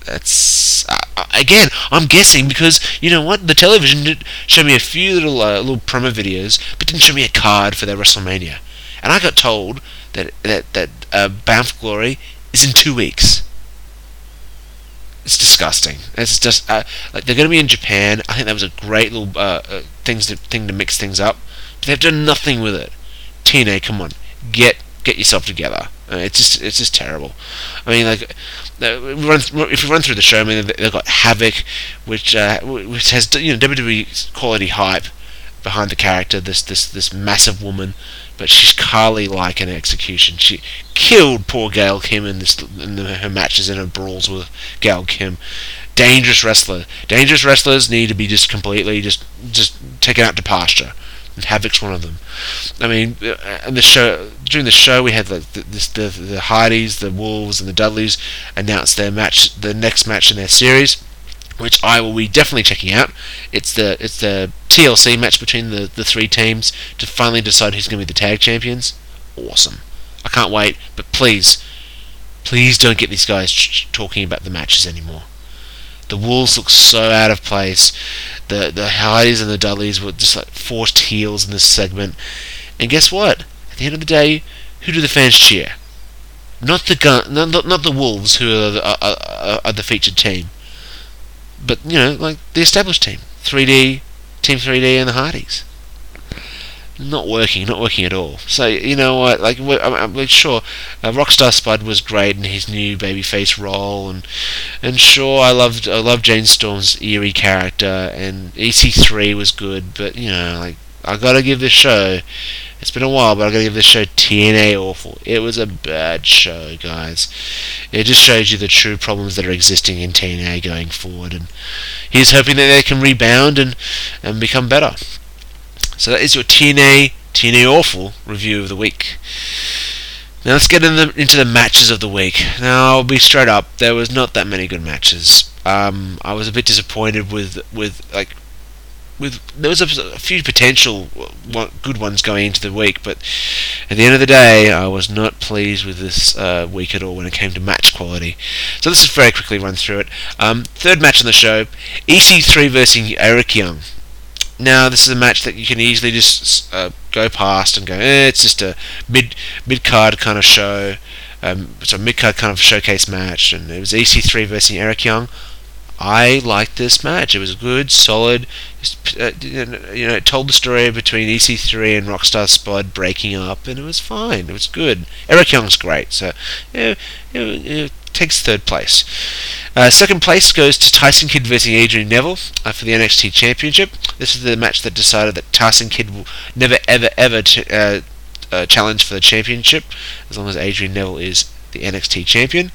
That's uh, again, I'm guessing, because you know what, the television did show me a few little uh, little promo videos, but didn't show me a card for their WrestleMania. And I got told that that that uh, Bound for Glory is in two weeks. It's disgusting. It's just uh, like they're going to be in Japan. I think that was a great little uh, uh, things to, thing to mix things up. But they've done nothing with it. T N A, come on, get get yourself together. Uh, it's just it's just terrible. I mean, like uh, run th- if you run through the show, I mean, they've got Havoc, which uh, which has, you know, W W E quality hype behind the character. This this this massive woman, but she's Carly like in execution. She killed poor Gail Kim in this in the, her matches and her brawls with Gail Kim. Dangerous wrestler. Dangerous wrestlers need to be just completely just just taken out to pasture. And Havoc's one of them. I mean, and the show during the show we had the the, this, the the Hardys, the Wolves, and the Dudleys announce their match, the next match in their series, which I will be definitely checking out. It's the it's the T L C match between the, the three teams to finally decide who's going to be the tag champions. Awesome. I can't wait, but please, please don't get these guys ch- talking about the matches anymore. The Wolves look so out of place. The the Hardys and the Dudleys were just like forced heels in this segment. And guess what? At the end of the day, who do the fans cheer? Not the gun, not, not, not the Wolves, who are the, are, are, are the featured team. But, you know, like the established team, three D, Team three D, and the Hardys. Not working, not working at all. So, you know what? Like, we're, I'm, I'm sure uh, Rockstar Spud was great in his new babyface role, and and sure, I loved I loved Jane Storm's eerie character, and E C three was good. But, you know, like, I gotta give this show. It's been a while, but I gotta give this show T N A awful. It was a bad show, guys. It just shows you the true problems that are existing in T N A going forward, and he's hoping that they can rebound and and become better. So that is your T N A T N A awful review of the week. Now let's get in the, into the matches of the week. Now, I'll be straight up, there was not that many good matches. Um, I was a bit disappointed with with like with there was a, a few potential good ones going into the week, but at the end of the day, I was not pleased with this uh, week at all when it came to match quality. So let's just very quickly run through it. Um, third match on the show: E C three versus Eric Young. Now, this is a match that you can easily just uh, go past and go, eh, it's just a mid, mid-card kind of show, um, so mid-card kind of showcase match, and it was E C three versus Eric Young. I liked this match. It was good, solid, uh, you know, it told the story between E C three and Rockstar Spud breaking up, and it was fine, it was good. Eric Young's great, so, you know, it takes third place. Uh, second place goes to Tyson Kidd versus Adrian Neville uh, for the N X T Championship. This is the match that decided that Tyson Kidd will never, ever, ever ch- uh, uh, challenge for the championship as long as Adrian Neville is the N X T champion.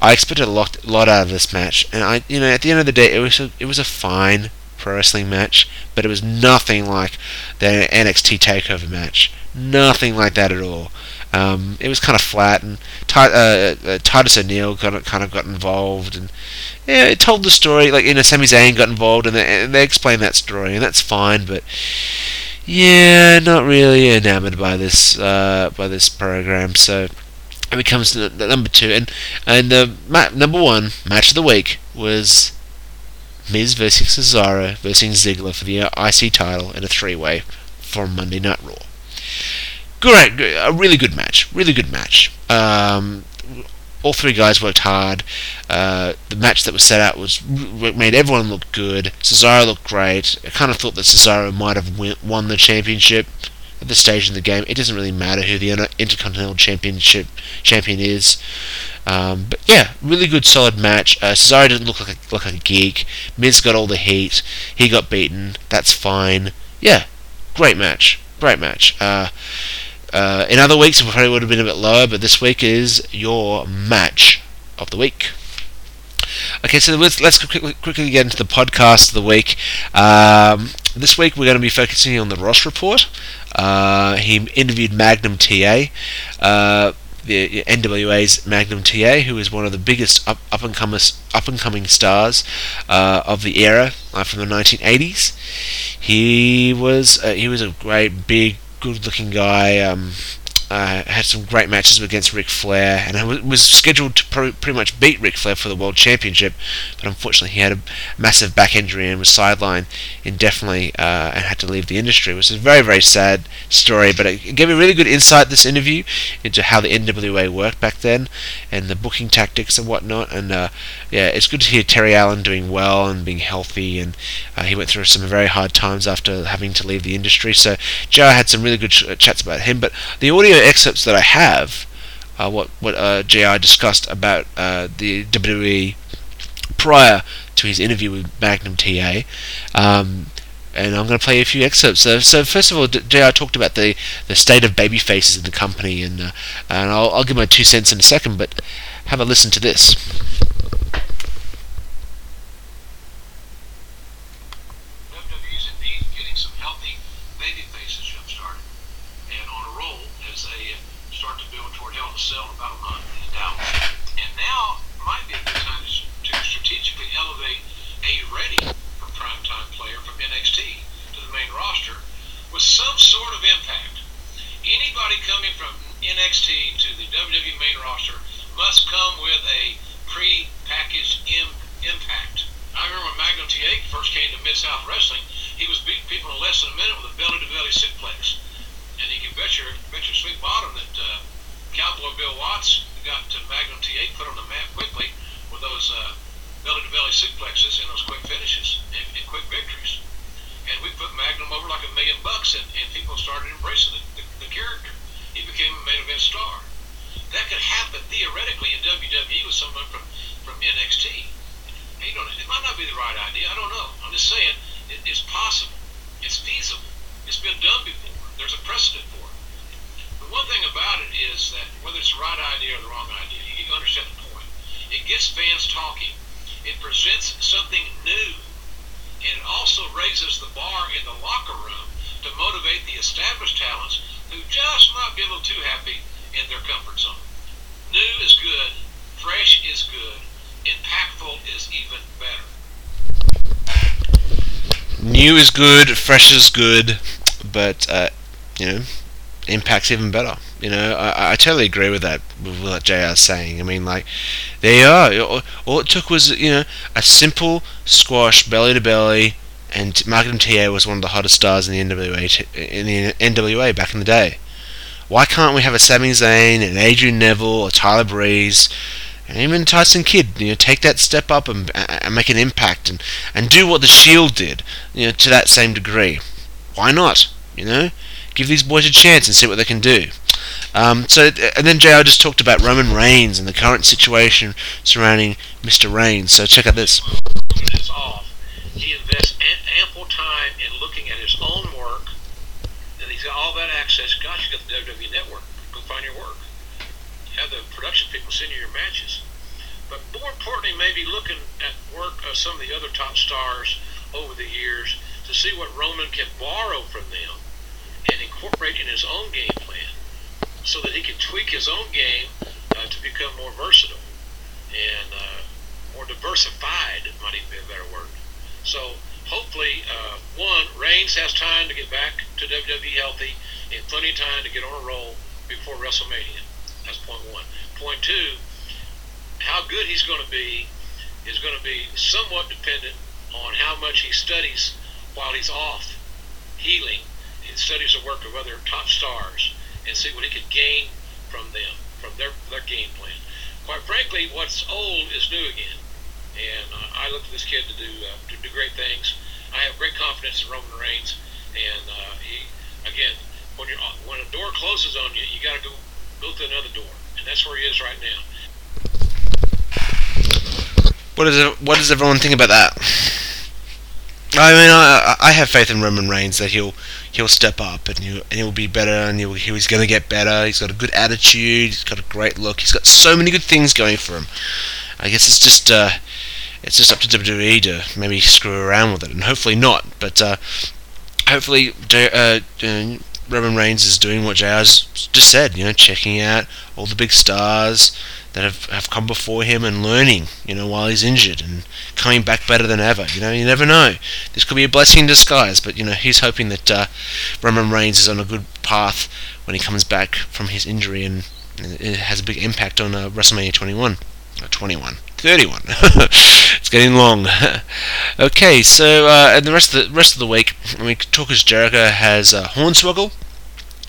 I expected a lot, lot out of this match, and I, you know, at the end of the day, it was a, it was a fine pro wrestling match, but it was nothing like the N X T Takeover match. Nothing like that at all. Um, it was kind of flat, and Ty, uh, uh, Titus O'Neil got, kind of got involved, and yeah, it told the story. Like, you know, Sami Zayn got involved, and they, and they explained that story, and that's fine. But yeah, not really enamored by this uh, by this program. So it becomes the, the number two, and and the ma- number one match of the week was Miz versus Cesaro versus Ziggler for the I C title in a three-way for Monday Night Raw. Great, a really good match, really good match. Um, all three guys worked hard. Uh, the match that was set out was made everyone look good. Cesaro looked great. I kind of thought that Cesaro might have win- won the championship at this stage in the game. It doesn't really matter who the inter- Intercontinental Championship champion is. Um, but yeah, really good, solid match. Uh, Cesaro didn't look like a, look like a geek. Miz got all the heat. He got beaten. That's fine. Yeah, great match, great match. Uh, Uh, in other weeks, it probably would have been a bit lower, but this week is your match of the week. Okay, so let's, let's quickly, quickly get into the podcast of the week. Um, this week, we're going to be focusing on the Ross Report. Uh, he interviewed Magnum T A, uh, the N W A's Magnum T A, who is one of the biggest up, up and comers, up and coming stars uh, of the era uh, from the nineteen eighties. He was uh, he was a great big. Good-looking guy, um, Uh, had some great matches against Ric Flair, and w- was scheduled to pr- pretty much beat Ric Flair for the World Championship, but unfortunately he had a massive back injury and was sidelined indefinitely uh, and had to leave the industry, which is a very, very sad story, but it gave a really good insight, this interview, into how the N W A worked back then, and the booking tactics and whatnot, and uh, yeah, it's good to hear Terry Allen doing well and being healthy, and uh, he went through some very hard times after having to leave the industry, so Joe had some really good ch- chats about him, but the audio excerpts that I have, uh, what what uh, J R discussed about uh, the W W E prior to his interview with Magnum T A, um, and I'm going to play a few excerpts. So, so first of all, J R talked about the, the state of baby faces in the company, and uh, and I'll, I'll give my two cents in a second, but have a listen to this. Some sort of impact. Anybody coming from N X T to the W W E main roster must come with a pre-packaged im- impact. I remember when Magnum T A first came to Mid-South Wrestling, he was beating people in less than a minute with a belly-to-belly sitplex. And you can bet your, bet your sweet bottom that uh, Cowboy Bill Watts got to Magnum T A put on the map quickly with those uh, belly-to-belly sitplexes and those quick finishes and, and quick victories. And we put Magnum over like a million bucks, and, and people started embracing the, the, the character. He became a main event star. That could happen theoretically in W W E with someone from, from N X T. And you know, it might not be the right idea. I don't know. I'm just saying it, it's possible. It's feasible. It's been done before. There's a precedent for it. The one thing about it is that whether it's the right idea or the wrong idea, you understand the point. It gets fans talking. It presents something new. And it also raises the bar in the locker room to motivate the established talents who just might be a little too happy in their comfort zone. New is good, fresh is good, impactful is even better. New is good, fresh is good, but, uh, you know, impact's even better. You know, I, I totally agree with that, with what J R's saying. I mean, like, there you are. All, all it took was, you know, a simple squash, belly-to-belly, and Magnum T A was one of the hottest stars in the N W A, t- in the N W A back in the day. Why can't we have a Sami Zayn, an Adrian Neville, a Tyler Breeze, and even Tyson Kidd, you know, take that step up and, and make an impact and, and do what The Shield did, you know, to that same degree? Why not, you know? Give these boys a chance and see what they can do. Um, so, and then J R just talked about Roman Reigns and the current situation surrounding Mister Reigns. So check out this. It's off. He invests ample time in looking at his own work, and he's got all that access. Gosh, you got the W W E Network. Go find your work. Have the production people send you your matches. But more importantly, maybe looking at work of some of the other top stars over the years to see what Roman can borrow from them and incorporate in his own game plan so that he can tweak his own game uh, to become more versatile and uh, more diversified, might even be a better word. So hopefully, uh, one, Reigns has time to get back to W W E healthy and plenty of time to get on a roll before WrestleMania. That's point one. Point two, how good he's going to be is going to be somewhat dependent on how much he studies while he's off healing. He studies the work of other top stars and see what he could gain from them, from their their game plan. Quite frankly, what's old is new again, and uh, I look for this kid to do uh, to do great things. I have great confidence in Roman Reigns, and uh, he again when you when a door closes on you, you got to go go through another door, and that's where he is right now. What is it, what does everyone think about that? I mean, I, I have faith in Roman Reigns that he'll he'll step up and he'll, and he'll be better and he'll, he's going to get better. He's got a good attitude. He's got a great look. He's got so many good things going for him. I guess it's just uh, it's just up to W W E to maybe screw around with it, and hopefully not. But uh, hopefully, uh, Roman Reigns is doing what J R's just said. You know, checking out all the big stars, that have, have come before him and learning, you know, while he's injured and coming back better than ever. You know, you never know. This could be a blessing in disguise, but, you know, he's hoping that uh, Roman Reigns is on a good path when he comes back from his injury, and it has a big impact on uh, WrestleMania twenty-one. Or twenty-one. thirty-one. It's getting long. Okay, so, uh, and the rest of the rest of the week, I mean, Talkers Jericho has uh, Hornswoggle,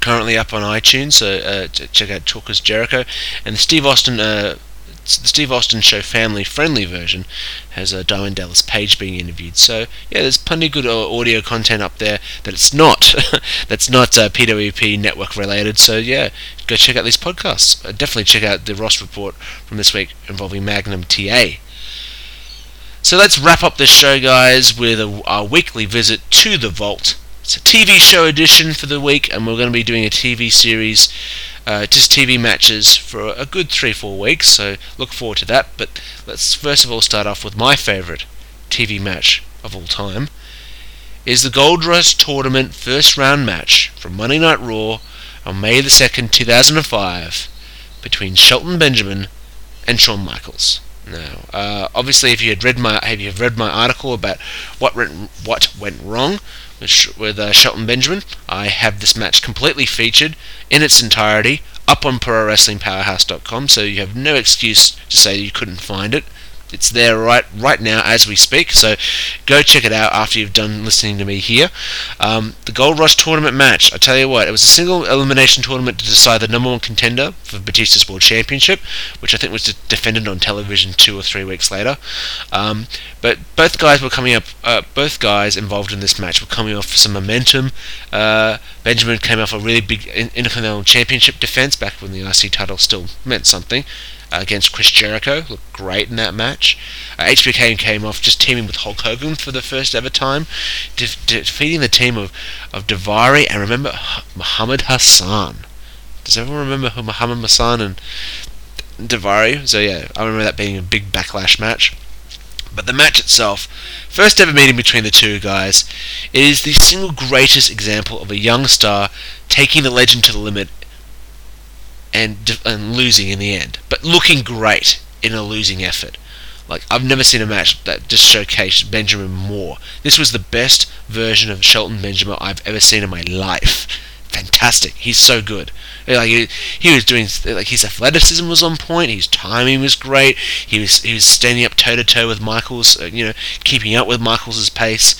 currently up on iTunes, so uh, check out Talkers Jericho, and the Steve Austin, uh, the Steve Austin Show family-friendly version has uh, Diamond Dallas Page being interviewed. So yeah, there's plenty of good audio content up there that it's not that's not uh, P W P network related. So yeah, go check out these podcasts. Uh, definitely check out the Ross report from this week involving Magnum T A. So let's wrap up this show, guys, with a, our weekly visit to the Vault. It's a T V show edition for the week, and we're going to be doing a T V series, uh, just T V matches, for a good three, four weeks, so look forward to that. But let's first of all start off with my favourite T V match of all time, is the Gold Rush Tournament first round match from Monday Night Raw on May the second, two thousand five, between Shelton Benjamin and Shawn Michaels. Now, uh, obviously, if you had read my, if you have read my article about what went, what went wrong with uh, Shelton Benjamin, I have this match completely featured in its entirety up on Pro Wrestling Powerhouse dot com, so you have no excuse to say you couldn't find it. It's there right right now as we speak, so go check it out after you've done listening to me here. Um, the Gold Rush Tournament match, I tell you what, it was a single elimination tournament to decide the number one contender for Batista's World Championship, which I think was defended on television two or three weeks later. Um, but both guys were coming up, uh, both guys involved in this match were coming off some momentum. Uh, Benjamin came off a really big Intercontinental Championship defense back when the I C title still meant something, against Chris Jericho, looked great in that match. Uh, H B K came off just teaming with Hulk Hogan for the first ever time, de- de- defeating the team of, of Daivari, and remember, H- Muhammad Hassan. Does everyone remember who Muhammad Hassan and Daivari? So yeah, I remember that being a big backlash match. But the match itself, first ever meeting between the two guys, it is the single greatest example of a young star taking the legend to the limit And, d- and losing in the end, but looking great in a losing effort. Like, I've never seen a match that just showcased Benjamin more. This was the best version of Shelton Benjamin I've ever seen in my life. Fantastic. He's so good. Like, he, he was doing, like, his athleticism was on point. His timing was great. He was he was standing up toe to toe with Michaels, uh, you know, keeping up with Michaels' pace.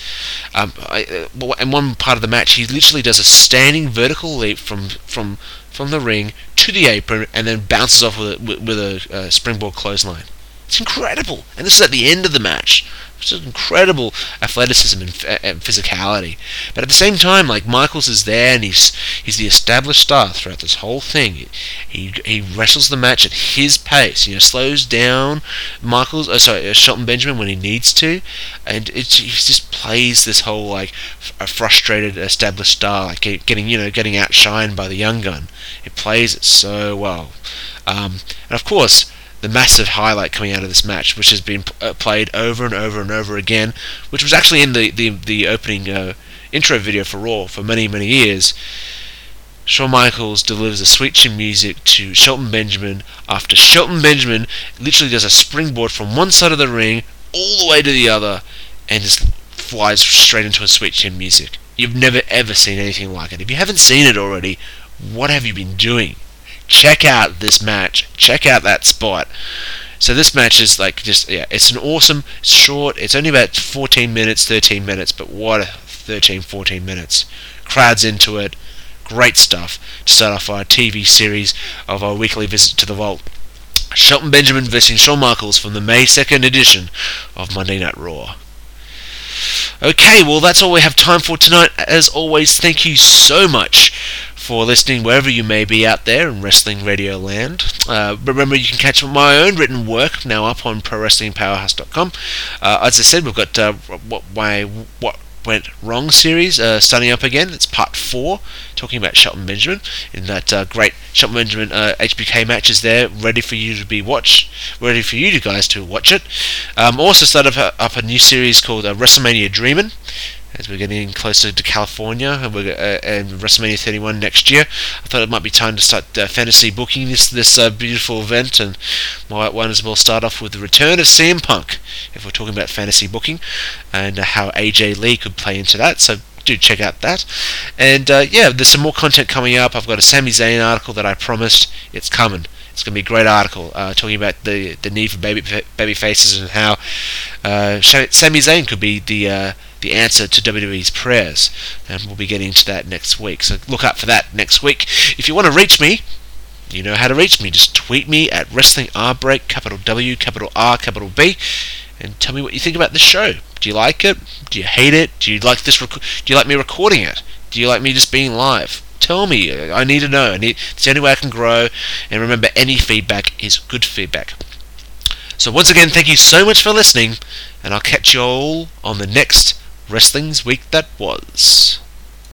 Um, I, uh, and one part of the match, he literally does a standing vertical leap from from. from the ring to the apron, and then bounces off with a, with a uh, springboard clothesline. It's incredible, and this is at the end of the match. It's incredible athleticism and, f- and physicality, but at the same time, like, Michaels is there, and he's he's the established star throughout this whole thing. He he wrestles the match at his pace. You know, slows down Michaels. Oh, sorry, uh, Shelton Benjamin when he needs to, and it's, he just plays this whole, like, f- a frustrated established star, like getting you know getting outshined by the young gun. He plays it so well, um, and of course, the massive highlight coming out of this match, which has been p- played over and over and over again, which was actually in the the, the opening uh, intro video for Raw for many, many years. Shawn Michaels delivers a sweet chin music to Shelton Benjamin after Shelton Benjamin literally does a springboard from one side of the ring all the way to the other and just flies straight into a sweet chin music. You've never ever seen anything like it. If you haven't seen it already, what have you been doing? Check out this match. Check out that spot. So this match is like just, yeah, it's an awesome, short, it's only about fourteen minutes, thirteen minutes, but what a thirteen, fourteen minutes. Crowd's into it. Great stuff to start off our T V series of our weekly visit to the Vault. Shelton Benjamin versus Shawn Michaels from the May second edition of Monday Night Raw. Okay, well, that's all we have time for tonight. As always, thank you so much for listening wherever you may be out there in Wrestling Radio Land. Uh, remember, you can catch my own written work now up on Pro Wrestling Powerhouse dot com. Uh, as I said, we've got uh, what, why, what Went Wrong series uh, starting up again. It's part four, talking about Shelton Benjamin in that uh, great Shelton Benjamin uh, H B K match is there, ready for you to be watched, ready for you guys to watch it. Um, also started up a, up a new series called uh, WrestleMania Dreamin'. as we're getting closer to California and, we're, uh, and WrestleMania thirty-one next year. I thought it might be time to start uh, fantasy booking this this uh, beautiful event, and might one as well start off with the return of C M Punk, if we're talking about fantasy booking, and uh, how A J Lee could play into that. So do check out that. And uh, yeah, there's some more content coming up. I've got a Sami Zayn article that I promised. It's coming. It's going to be a great article uh, talking about the the need for baby baby faces and how uh, Sami Zayn could be the uh, the answer to W W E's prayers. And we'll be getting into that next week. So look out for that next week. If you want to reach me, you know how to reach me. Just tweet me at WrestlingRBreak, capital W, capital R, capital B, and tell me what you think about the show. Do you like it? Do you hate it? Do you like this? Rec- do you like me recording it? Do you like me just being live? Tell me. I need to know. I need, it's the only way I can grow. And remember, any feedback is good feedback. So once again, thank you so much for listening, and I'll catch you all on the next Wrestling's Week That Was.